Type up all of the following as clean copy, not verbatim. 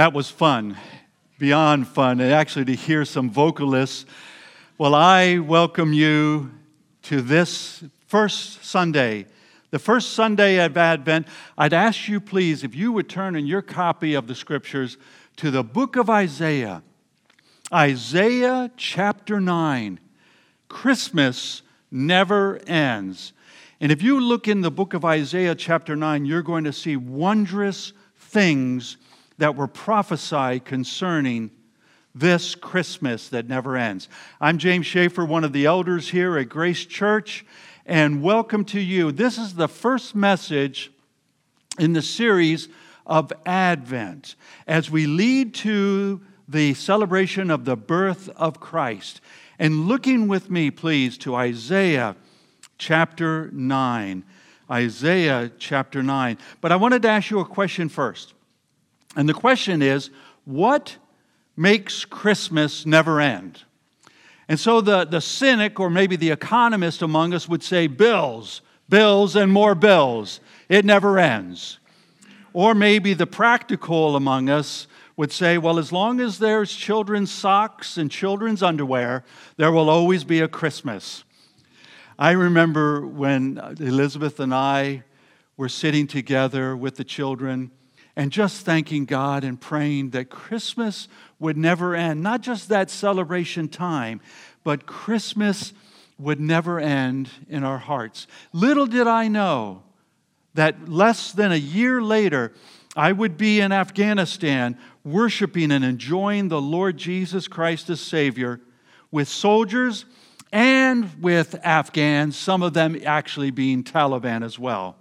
That was fun, beyond fun, and actually to hear some vocalists. Well, I welcome you to this first Sunday, the first Sunday of Advent. I'd ask you, please, if you would turn in your copy of the Scriptures to the book of Isaiah, Isaiah chapter 9. Christmas never ends. And if you look in the book of Isaiah chapter 9, you're going to see wondrous things that were prophesied concerning this Christmas that never ends. I'm James Schaefer, one of the elders here at Grace Church, and welcome to you. This is the first message in the series of Advent as we lead to the celebration of the birth of Christ. And looking with me, please, to Isaiah chapter 9. Isaiah chapter 9. But I wanted to ask you a question first. And the question is, what makes Christmas never end? And so the cynic or maybe the economist among us would say bills, bills and more bills. It never ends. Or maybe the practical among us would say, well, as long as there's children's socks and children's underwear, there will always be a Christmas. I remember when Elizabeth and I were sitting together with the children and just thanking God and praying that Christmas would never end. Not just that celebration time, but Christmas would never end in our hearts. Little did I know that less than a year later, I would be in Afghanistan worshiping and enjoying the Lord Jesus Christ as Savior with soldiers and with Afghans, some of them actually being Taliban as well.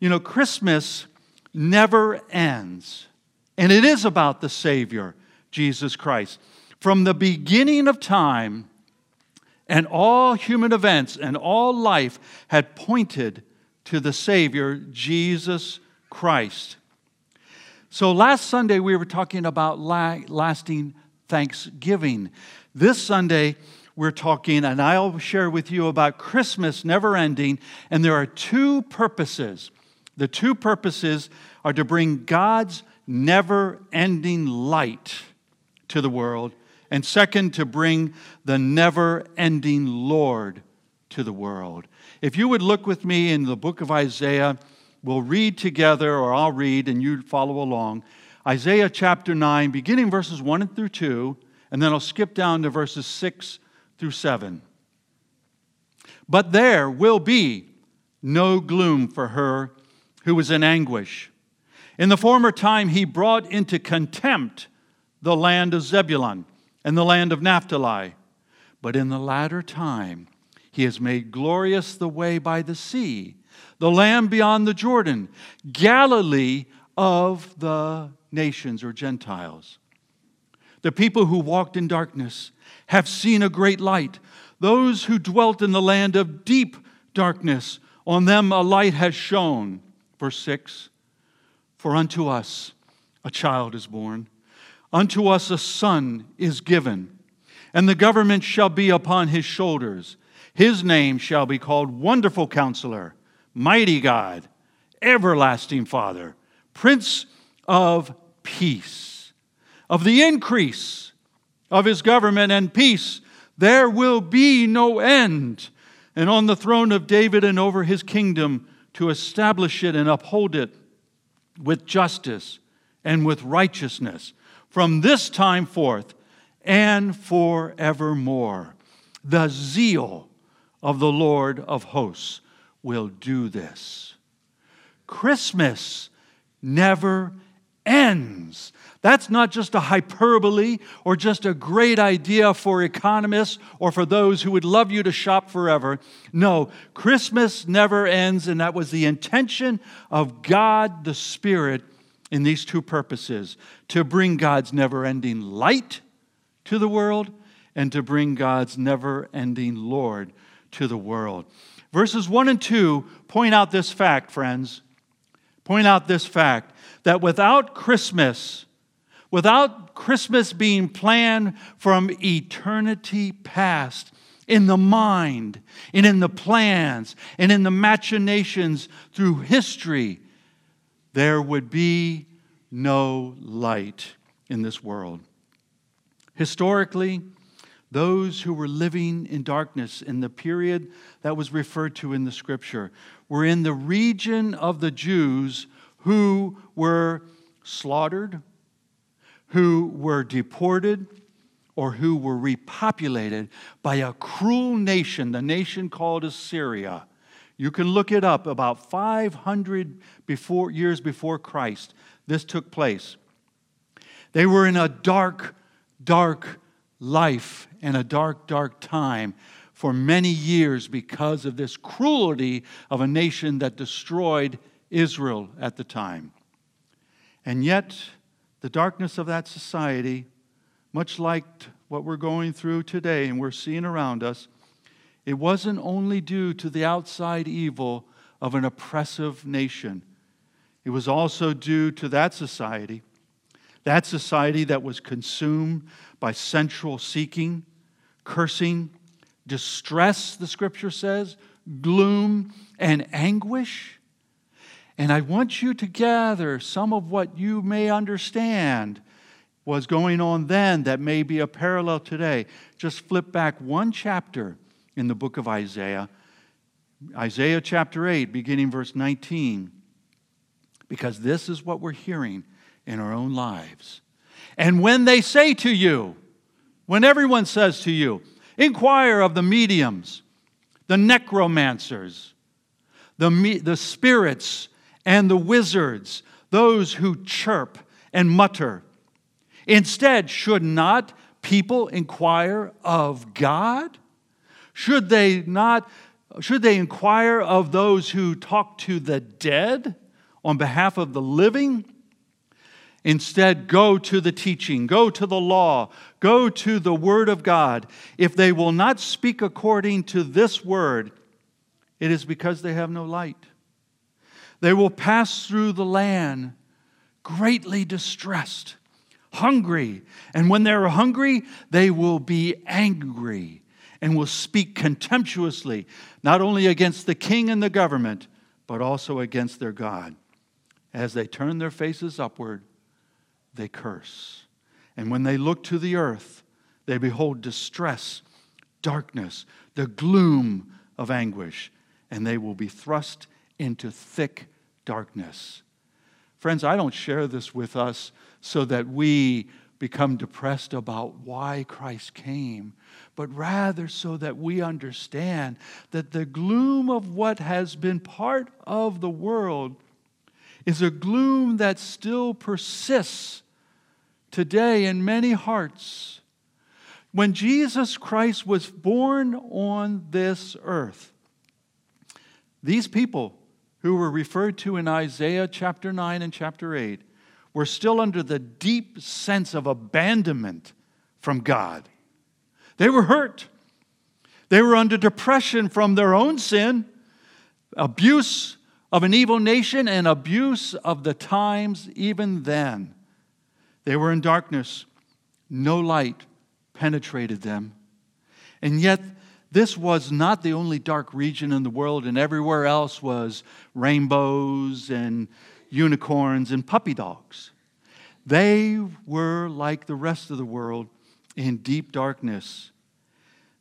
You know, Christmas never ends. And it is about the Savior, Jesus Christ. From the beginning of time, and all human events and all life had pointed to the Savior, Jesus Christ. So last Sunday we were talking about lasting thanksgiving. This Sunday we're talking, and I'll share with you about Christmas never ending, and there are two purposes. The two purposes are to bring God's never-ending light to the world, and second, to bring the never-ending Lord to the world. If you would look with me in the book of Isaiah, we'll read together, or I'll read and you follow along. Isaiah chapter 9, beginning verses 1 through 2, and then I'll skip down to verses 6 through 7. But there will be no gloom for her who was in anguish. In the former time, he brought into contempt the land of Zebulun and the land of Naphtali. But in the latter time, he has made glorious the way by the sea, the land beyond the Jordan, Galilee of the nations or Gentiles. The people who walked in darkness have seen a great light. Those who dwelt in the land of deep darkness, on them a light has shone. Verse 6, for unto us a child is born, unto us a son is given, and the government shall be upon his shoulders. His name shall be called Wonderful Counselor, Mighty God, Everlasting Father, Prince of Peace. Of the increase of his government and peace, there will be no end. And on the throne of David and over his kingdom, to establish it and uphold it with justice and with righteousness from this time forth and forevermore. The zeal of the Lord of hosts will do this. Christmas never ends. That's not just a hyperbole or just a great idea for economists or for those who would love you to shop forever. No, Christmas never ends, and that was the intention of God the Spirit in these two purposes, to bring God's never-ending light to the world and to bring God's never-ending Lord to the world. Verses 1 and 2 point out this fact, friends. Point out this fact, that without Christmas being planned from eternity past, in the mind, and in the plans, and in the machinations through history, there would be no light in this world. Historically, those who were living in darkness in the period that was referred to in the Scripture were in the region of the Jews who were slaughtered, who were deported, or who were repopulated by a cruel nation, the nation called Assyria. You can look it up. About 500 years before Christ, this took place. They were in a dark, dark life and a dark, dark time for many years because of this cruelty of a nation that destroyed Israel at the time. And yet, the darkness of that society, much like what we're going through today and we're seeing around us, it wasn't only due to the outside evil of an oppressive nation. It was also due to that society that was consumed by sensual seeking, cursing, distress, the Scripture says, gloom, and anguish. And I want you to gather some of what you may understand was going on then that may be a parallel today. Just flip back one chapter in the book of Isaiah, Isaiah chapter 8, beginning verse 19, because this is what we're hearing in our own lives. And when they say to you, when everyone says to you, inquire of the mediums, the necromancers, the spirits and the wizards, those who chirp and mutter. Instead, should not people inquire of God? Should they inquire of those who talk to the dead on behalf of the living? Instead, go to the teaching, go to the law, go to the word of God. If they will not speak according to this word, it is because they have no light. They will pass through the land greatly distressed, hungry, and when they are hungry, they will be angry and will speak contemptuously, not only against the king and the government, but also against their God. As they turn their faces upward, they curse. And when they look to the earth, they behold distress, darkness, the gloom of anguish, and they will be thrust into thick darkness. Friends, I don't share this with us so that we become depressed about why Christ came, but rather so that we understand that the gloom of what has been part of the world is a gloom that still persists today in many hearts. When Jesus Christ was born on this earth, these people who were referred to in Isaiah chapter 9 and chapter 8 were still under the deep sense of abandonment from God. They were hurt. They were under depression from their own sin, abuse of an evil nation, and abuse of the times even then. They were in darkness. No light penetrated them. And yet, this was not the only dark region in the world, and everywhere else was rainbows and unicorns and puppy dogs. They were like the rest of the world in deep darkness.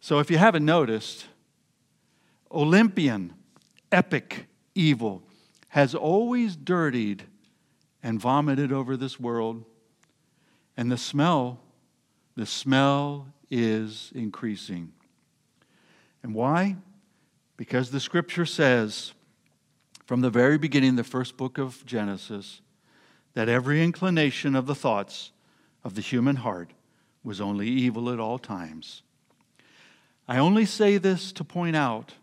So if you haven't noticed, Olympian epic evil has always dirtied and vomited over this world. And the smell is increasing. And why? Because the Scripture says, from the very beginning, the first book of Genesis, that every inclination of the thoughts of the human heart was only evil at all times. I only say this to point out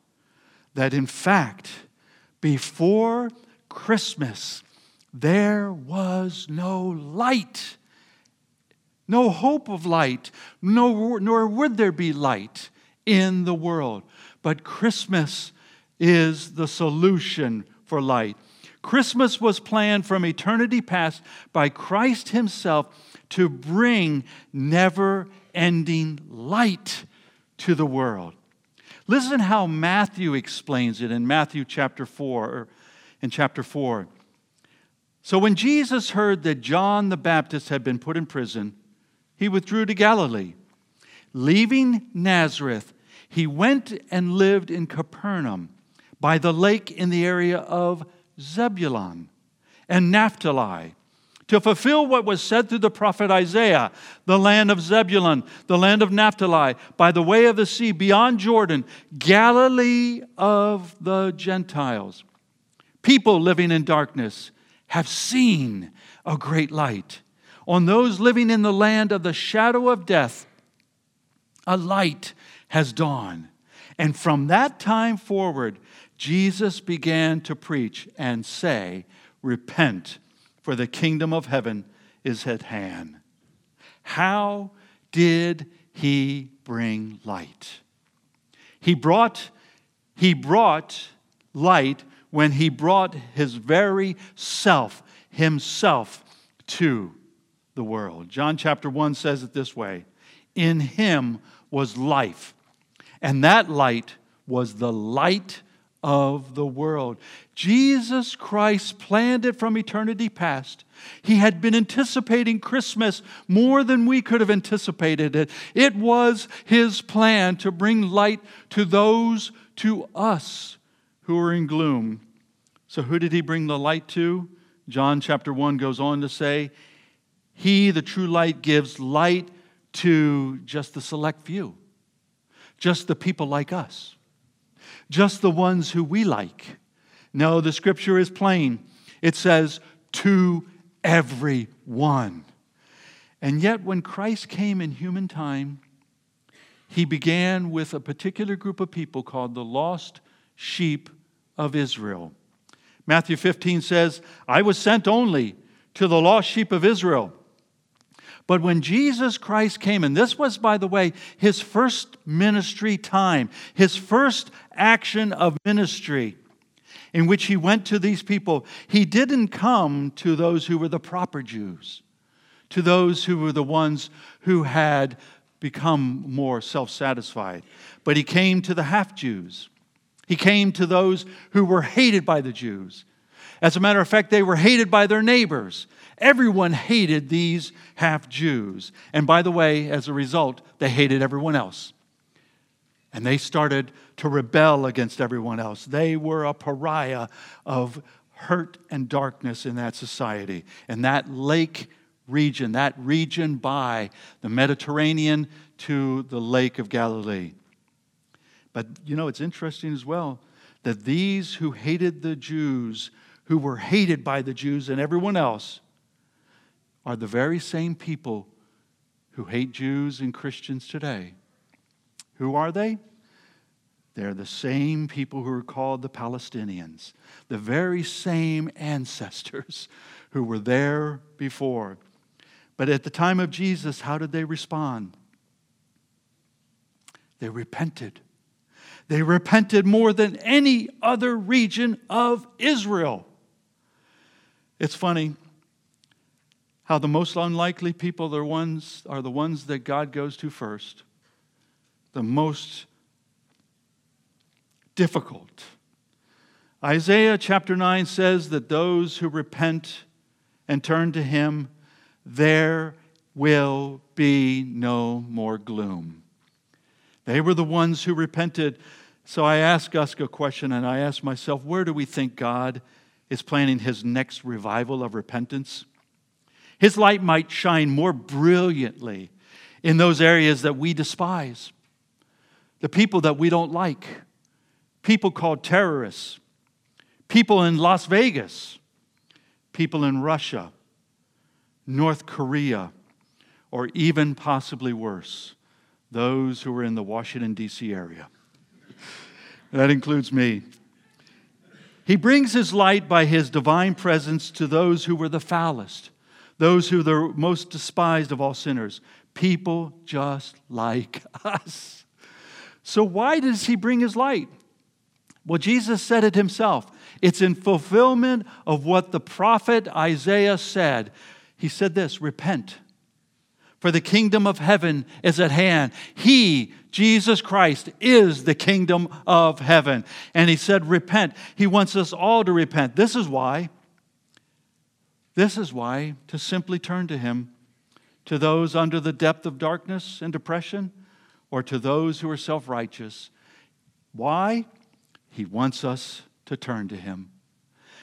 that, in fact, before Christmas, there was no light, no hope of light, nor would there be light in the world. But Christmas is the solution for light. Christmas was planned from eternity past by Christ Himself to bring never-ending light to the world. Listen how Matthew explains it in Matthew chapter 4. So when Jesus heard that John the Baptist had been put in prison, he withdrew to Galilee. Leaving Nazareth, he went and lived in Capernaum by the lake in the area of Zebulun and Naphtali, to fulfill what was said through the prophet Isaiah, the land of Zebulun, the land of Naphtali, by the way of the sea, beyond Jordan, Galilee of the Gentiles. People living in darkness have seen a great light. On those living in the land of the shadow of death, a light has dawned. And from that time forward, Jesus began to preach and say, "Repent, for the kingdom of heaven is at hand." How did he bring light? He brought light when he brought his very self, himself, to the world. John chapter 1 says it this way: in him was life, and that light was the light of the world. Jesus Christ planned it from eternity past. He had been anticipating Christmas more than we could have anticipated it. It was his plan to bring light to those, to us, who were in gloom. So who did he bring the light to? John chapter 1 goes on to say, he, the true light, gives light to just the select few, just the people like us, just the ones who we like. No, the scripture is plain. It says, to everyone. And yet, when Christ came in human time, he began with a particular group of people called the lost sheep of Israel. Matthew 15 says, "I was sent only to the lost sheep of Israel." But when Jesus Christ came, and this was, by the way, his first ministry time, his first action of ministry in which he went to these people, he didn't come to those who were the proper Jews, to those who were the ones who had become more self-satisfied, but he came to the half-Jews. He came to those who were hated by the Jews. As a matter of fact, they were hated by their neighbors. Everyone hated these half-Jews. And by the way, as a result, they hated everyone else. And they started to rebel against everyone else. They were a pariah of hurt and darkness in that society. And that lake region, that region by the Mediterranean to the Lake of Galilee. But, you know, it's interesting as well that these who hated the Jews, who were hated by the Jews and everyone else, are the very same people who hate Jews and Christians today. Who are they? They're the same people who are called the Palestinians, the very same ancestors who were there before. But at the time of Jesus, how did they respond? They repented. They repented more than any other region of Israel. It's funny how the most unlikely people are the ones that God goes to first. The most difficult. Isaiah chapter 9 says that those who repent and turn to him, there will be no more gloom. They were the ones who repented. So I ask us a question, and I ask myself, where do we think God is planning his next revival of repentance? His light might shine more brilliantly in those areas that we despise, the people that we don't like, people called terrorists, people in Las Vegas, people in Russia, North Korea, or even possibly worse, those who are in the Washington, D.C. area. That includes me. He brings his light by his divine presence to those who were the foulest, those who were the most despised of all sinners, people just like us. So why does he bring his light? Well, Jesus said it himself. It's in fulfillment of what the prophet Isaiah said. He said this, "Repent, for the kingdom of heaven is at hand." He, Jesus Christ, is the kingdom of heaven. And he said, repent. He wants us all to repent. This is why This is why to simply turn to him, to those under the depth of darkness and depression, or to those who are self-righteous. Why? He wants us to turn to him.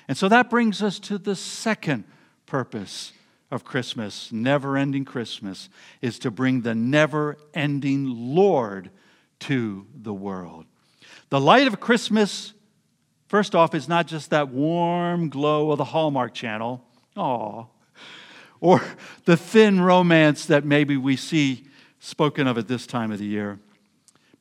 And so that brings us to the second purpose of Christmas, never-ending Christmas, is to bring the never-ending Lord to the world. The light of Christmas, first off, is not just that warm glow of the Hallmark Channel, aww, or the thin romance that maybe we see spoken of at this time of the year,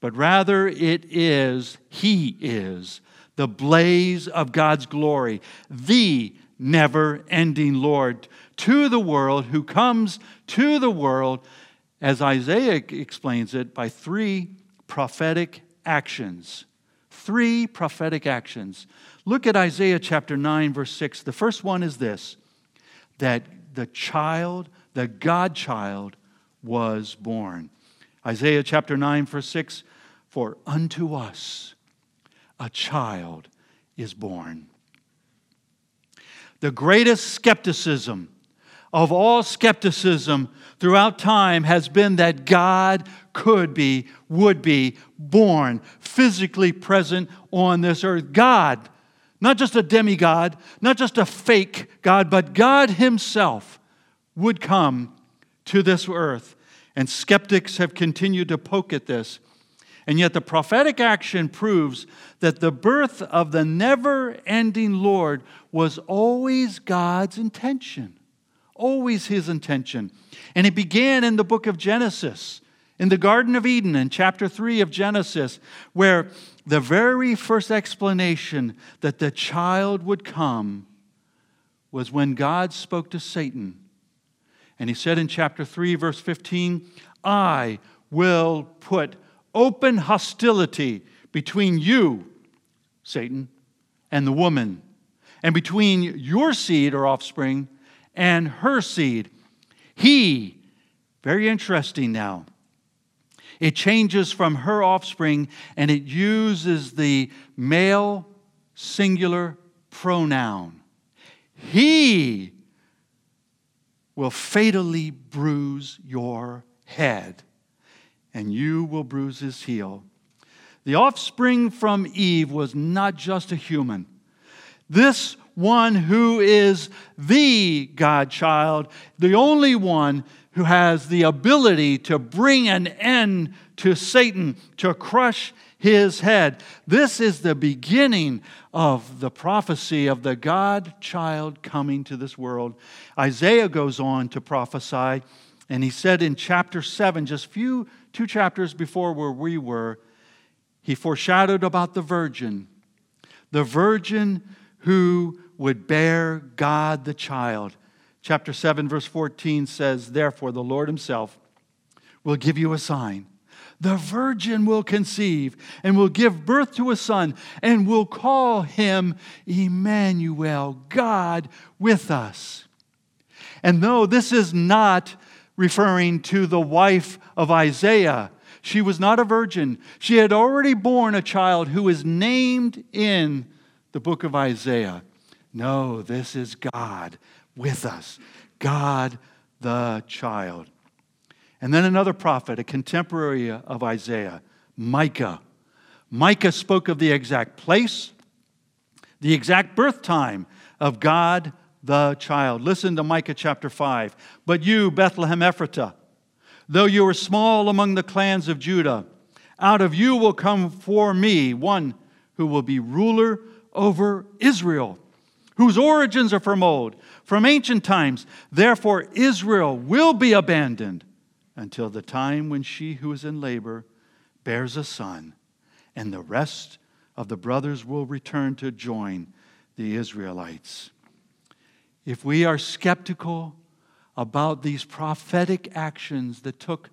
but rather it is, he is, the blaze of God's glory, the never-ending Lord to the world, who comes to the world, as Isaiah explains it, by three prophetic actions. Three prophetic actions. Look at Isaiah chapter 9, verse 6. The first one is this, that the child, the God-child, was born. Isaiah chapter 9, verse 6, for unto us a child is born. The greatest skepticism of all skepticism throughout time has been that God could be, would be born, physically present on this earth. God, not just a demigod, not just a fake God, but God himself would come to this earth. And skeptics have continued to poke at this. And yet the prophetic action proves that the birth of the never-ending Lord was always God's intention. Always his intention. And it began in the book of Genesis, in the Garden of Eden, in chapter 3 of Genesis, where the very first explanation that the child would come was when God spoke to Satan. And he said in chapter 3, verse 15, I will put open hostility between you, Satan, and the woman, and between your seed or offspring and her seed. He, very interesting now, it changes from her offspring and it uses the male singular pronoun. He will fatally bruise your head, and you will bruise his heel. The offspring from Eve was not just a human. This one who is the God-child, the only one who has the ability to bring an end to Satan, to crush his head. This is the beginning of the prophecy of the God-child coming to this world. Isaiah goes on to prophesy, and he said in chapter 7, just two chapters before where we were, he foreshadowed about the virgin who would bear God the child. Chapter 7, verse 14 says, therefore the Lord himself will give you a sign. The virgin will conceive and will give birth to a son and will call him Emmanuel, God with us. And though this is not referring to the wife of Isaiah, she was not a virgin. She had already borne a child who is named in the book of Isaiah. No, this is God with us, God the child. And then another prophet, a contemporary of Isaiah, Micah. Micah spoke of the exact place, the exact birth time of God the child. Listen to Micah chapter 5. But you, Bethlehem Ephrathah, though you are small among the clans of Judah, out of you will come for me one who will be ruler over Israel, whose origins are from old, from ancient times. Therefore Israel will be abandoned until the time when she who is in labor bears a son, and the rest of the brothers will return to join the Israelites. If we are skeptical about these prophetic actions that took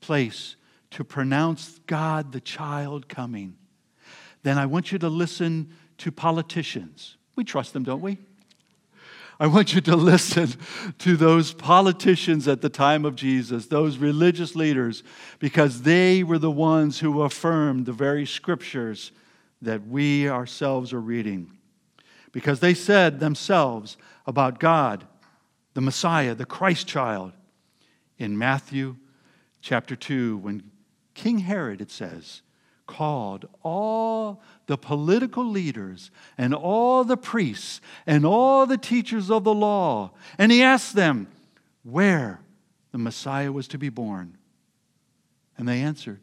place to pronounce God the child coming, then I want you to listen to politicians. We trust them, don't we? I want you to listen to those politicians at the time of Jesus, those religious leaders, because they were the ones who affirmed the very scriptures that we ourselves are reading. Because they said themselves about God the Messiah, the Christ child, in Matthew chapter 2, when King Herod, it says, called all the political leaders and all the priests and all the teachers of the law, and he asked them where the Messiah was to be born. And they answered,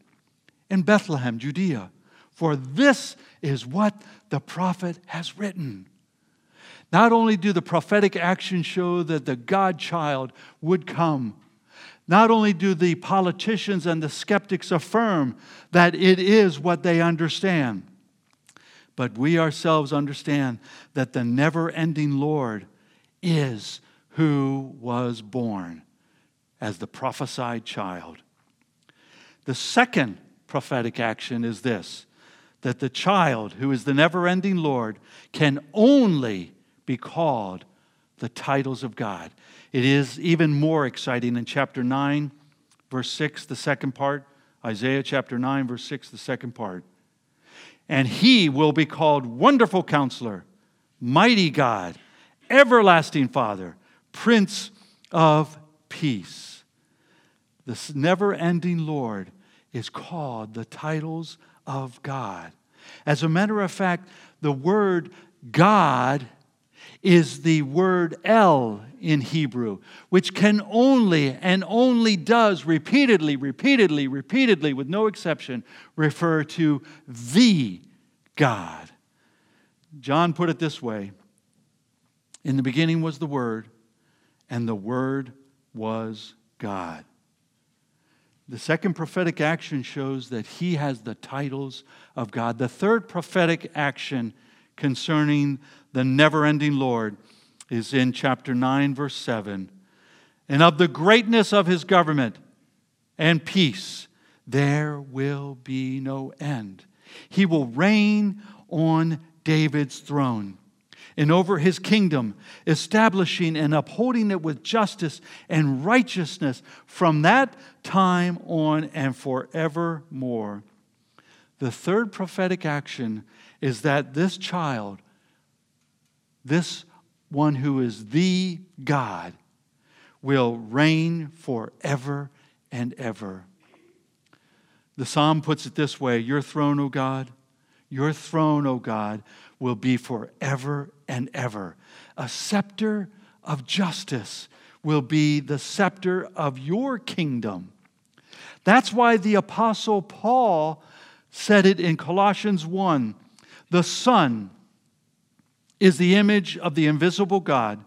in Bethlehem, Judea, for this is what the prophet has written. Not only do the prophetic actions show that the God child would come, not only do the politicians and the skeptics affirm that it is what they understand, but we ourselves understand that the never-ending Lord is who was born as the prophesied child. The second prophetic action is this, that the child who is the never-ending Lord can only be called the titles of God. It is even more exciting in chapter 9, verse 6, the second part. Isaiah chapter 9, verse 6, the second part. And he will be called Wonderful Counselor, Mighty God, Everlasting Father, Prince of Peace. This never-ending Lord is called the titles of God. As a matter of fact, the word God is the word El in Hebrew, which can only and only does repeatedly, with no exception, refer to the God. John put it this way, in the beginning was the Word, and the Word was God. The second prophetic action shows that he has the titles of God. The third prophetic action concerning the never-ending Lord is in chapter 9, verse 7. And of the greatness of his government and peace, there will be no end. He will reign on David's throne and over his kingdom, establishing and upholding it with justice and righteousness from that time on and forevermore. The third prophetic action is that this child, this one who is the God, will reign forever and ever. The Psalm puts it this way, Your throne, O God, will be forever and ever. A scepter of justice will be the scepter of your kingdom. That's why the Apostle Paul said it in Colossians 1, the Son is the image of the invisible God,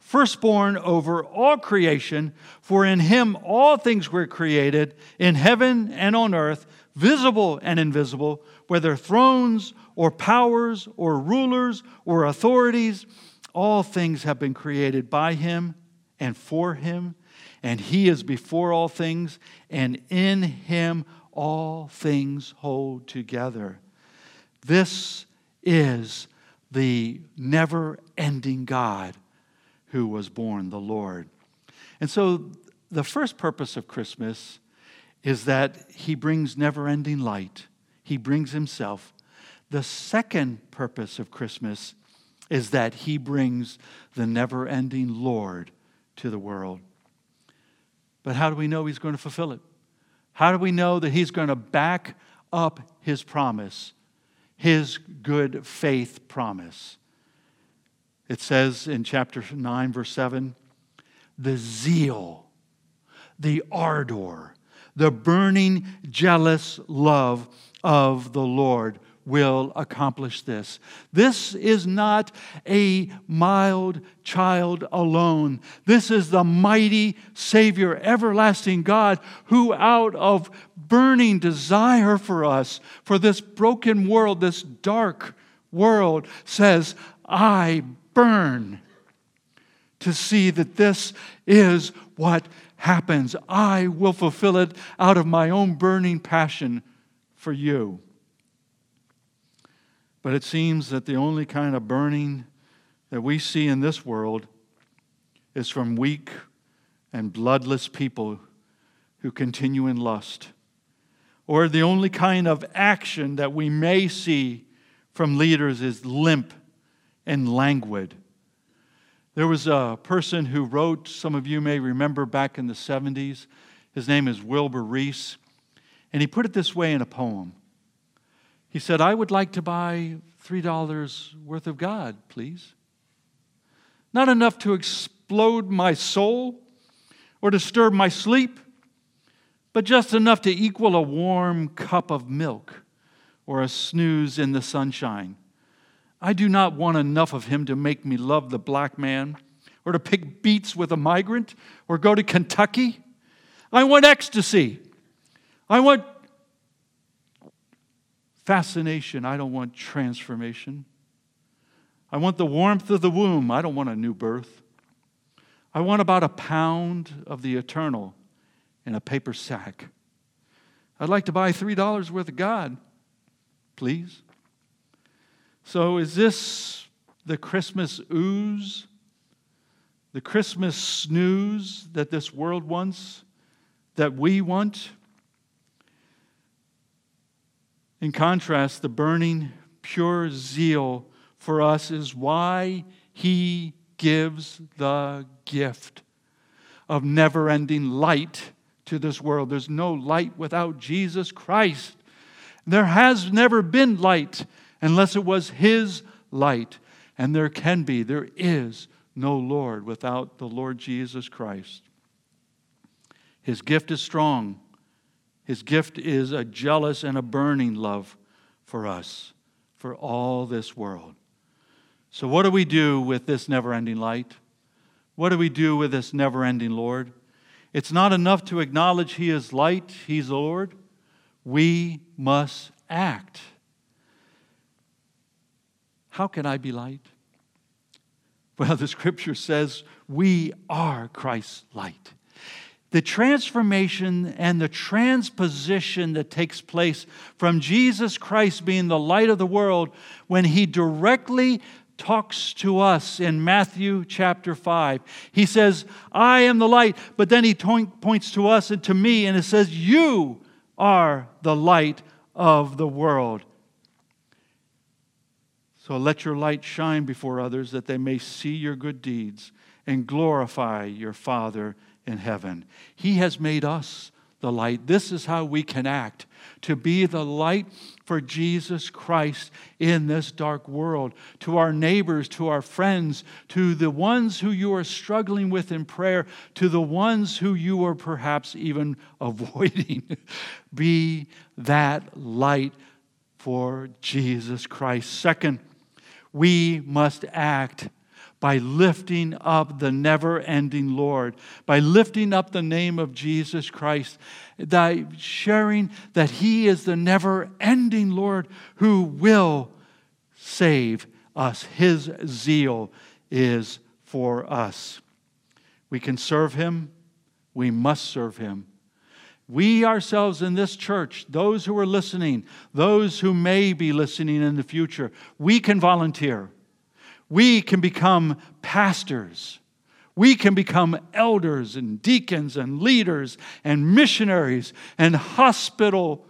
firstborn over all creation, for in him all things were created, in heaven and on earth, visible and invisible, whether thrones or powers or rulers or authorities, all things have been created by him and for him, and he is before all things, and in him all things hold together. This is the never-ending God who was born, the Lord. And so the first purpose of Christmas is that he brings never-ending light. He brings himself. The second purpose of Christmas is that he brings the never-ending Lord to the world. But how do we know he's going to fulfill it? How do we know that he's going to back up his promise? His good faith promise. It says in chapter 9, verse 7, the zeal, the ardor, the burning, jealous love of the Lord will accomplish this. This is not a mild child alone. This is the mighty Savior, everlasting God, who out of burning desire for us, for this broken world, this dark world, says, I burn to see that this is what happens. I will fulfill it out of my own burning passion for you. But it seems that the only kind of burning that we see in this world is from weak and bloodless people who continue in lust. Or the only kind of action that we may see from leaders is limp and languid. There was a person who wrote, some of you may remember, back in the 70s. His name is Wilbur Reese. And he put it this way in a poem. He said, I would like to buy $3 worth of God, please. Not enough to explode my soul or disturb my sleep, but just enough to equal a warm cup of milk or a snooze in the sunshine. I do not want enough of him to make me love the black man or to pick beets with a migrant or go to Kentucky. I want ecstasy. I want fascination. I don't want transformation. I want the warmth of the womb. I don't want a new birth. I want about a pound of the eternal in a paper sack. I'd like to buy $3 worth of God, please. So is this the Christmas ooze, the Christmas snooze that this world wants, that we want? In contrast, the burning, pure zeal for us is why he gives the gift of never-ending light to this world. There's no light without Jesus Christ. There has never been light unless it was his light. And there can be, there is no Lord without the Lord Jesus Christ. His gift is strong. His gift is a jealous and a burning love for us, for all this world. So what do we do with this never-ending light? What do we do with this never-ending Lord? It's not enough to acknowledge he is light, he's Lord. We must act. How can I be light? Well, the scripture says we are Christ's light. The transformation and the transposition that takes place from Jesus Christ being the light of the world when he directly talks to us in Matthew chapter 5. He says, I am the light, but then he points to us and to me, and it says, you are the light of the world. So let your light shine before others that they may see your good deeds and glorify your Father in heaven. He has made us the light. This is how we can act, to be the light for Jesus Christ in this dark world, to our neighbors, to our friends, to the ones who you are struggling with in prayer, to the ones who you are perhaps even avoiding. Be that light for Jesus Christ. Second, we must act by lifting up the never-ending Lord, by lifting up the name of Jesus Christ, by sharing that he is the never-ending Lord who will save us. His zeal is for us. We can serve him. We must serve him. We ourselves in this church, those who are listening, those who may be listening in the future, we can volunteer. We can become pastors. We can become elders and deacons and leaders and missionaries and hospital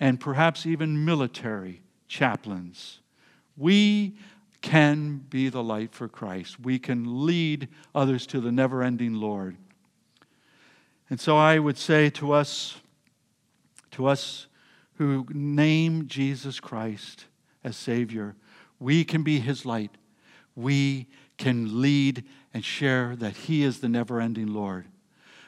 and perhaps even military chaplains. We can be the light for Christ. We can lead others to the never-ending Lord. And so I would say to us who name Jesus Christ as Savior, we can be his light. We can lead and share that he is the never-ending Lord.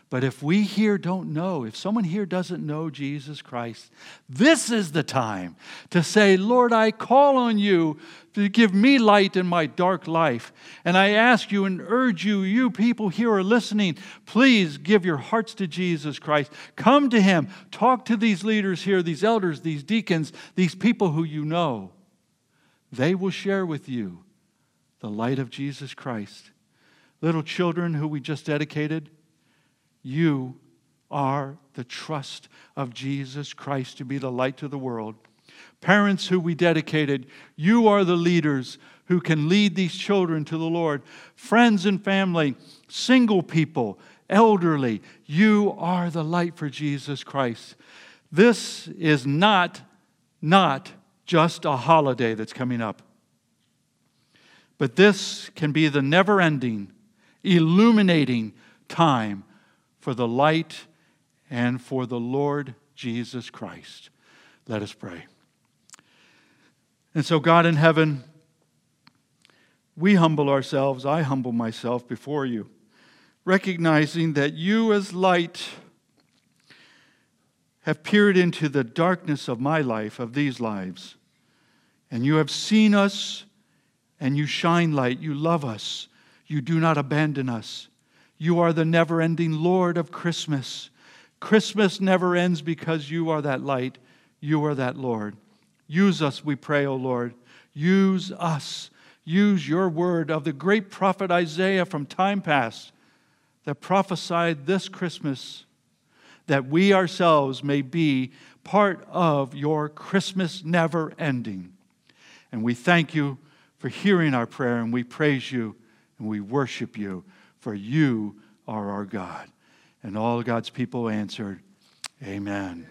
But if we here don't know, if someone here doesn't know Jesus Christ, this is the time to say, Lord, I call on you to give me light in my dark life. And I ask you and urge you, you people here are listening, please give your hearts to Jesus Christ. Come to him. Talk to these leaders here, these elders, these deacons, these people who you know. They will share with you the light of Jesus Christ. Little children who we just dedicated, you are the trust of Jesus Christ to be the light to the world. Parents who we dedicated, you are the leaders who can lead these children to the Lord. Friends and family, single people, elderly, you are the light for Jesus Christ. This is not just a holiday that's coming up. But this can be the never-ending, illuminating time for the light and for the Lord Jesus Christ. Let us pray. And so, God in heaven, we humble ourselves, I humble myself before you, recognizing that you as light have peered into the darkness of my life, of these lives, and you have seen us, and you shine light, you love us, you do not abandon us. You are the never-ending Lord of Christmas. Christmas never ends because you are that light, you are that Lord. Use us, we pray, O Lord. Use us. Use your word of the great prophet Isaiah from time past that prophesied this Christmas, that we ourselves may be part of your Christmas never ending. And we thank you for hearing our prayer, and we praise you, and we worship you, for you are our God. And all God's people answered, Amen.